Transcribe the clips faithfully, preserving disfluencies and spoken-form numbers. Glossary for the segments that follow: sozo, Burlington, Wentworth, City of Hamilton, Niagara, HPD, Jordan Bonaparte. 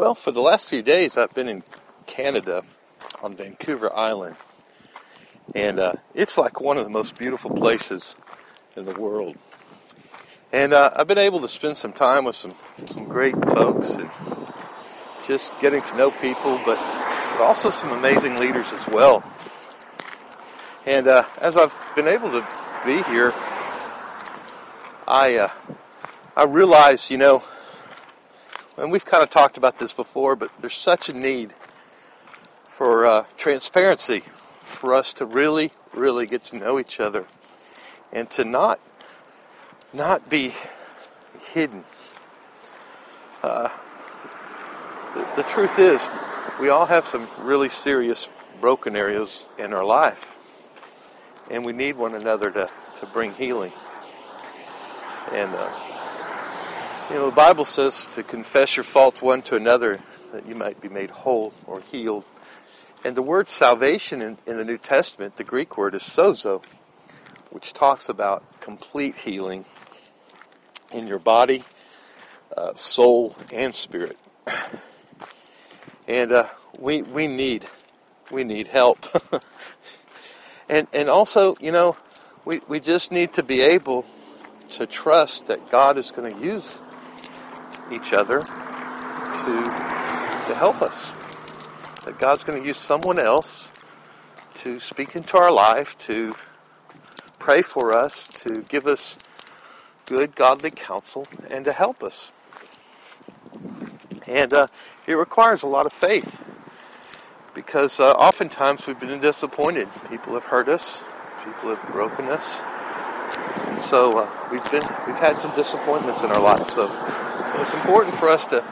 Well, for the last few days, I've been in Canada on Vancouver Island, and uh, it's like one of the most beautiful places in the world. And uh, I've been able to spend some time with some, some great folks and just getting to know people, but, but also some amazing leaders as well. And uh, as I've been able to be here, I uh, I realize, you know, and we've kind of talked about this before, but there's such a need for uh, transparency, for us to really, really get to know each other, and to not not be hidden. Uh, the, the truth is, we all have some really serious broken areas in our life, and we need one another to, to bring healing. And uh, you know, the Bible says to confess your faults one to another, that you might be made whole or healed. And the word salvation in, in the New Testament, the Greek word is sozo, which talks about complete healing in your body, uh, soul, and spirit. And uh, we we need we need help. and and also, you know, we we just need to be able to trust that God is going to use each other to to help us. That God's going to use someone else to speak into our life, to pray for us, to give us good, godly counsel, and to help us. And uh, it requires a lot of faith, because uh, oftentimes we've been disappointed. People have hurt us. People have broken us. And so uh, we've been we've had some disappointments in our life. So, so it's important for us to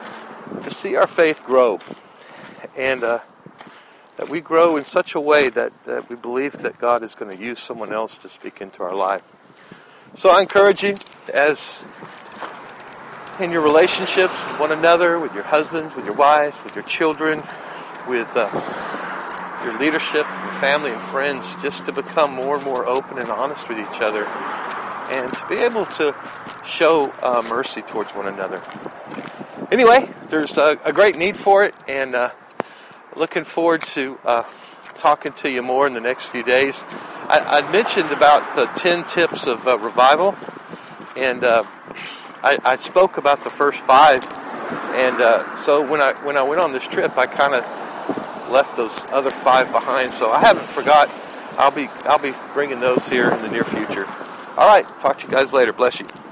to see our faith grow, and uh, that we grow in such a way that, that we believe that God is going to use someone else to speak into our life. So I encourage you, as in your relationships with one another, with your husbands, with your wives, with your children, with uh, your leadership, your family and friends, just to become more and more open and honest with each other, and to be able to show uh, mercy towards one another. Anyway, there's a, a great need for it, and uh, looking forward to uh, talking to you more in the next few days. I, I mentioned about the ten tips of uh, revival, and uh, I, I spoke about the first five. And uh, so when I when I went on this trip, I kind of left those other five behind. So I haven't forgot. I'll be I'll be bringing those here in the near future. All right, talk to you guys later. Bless you.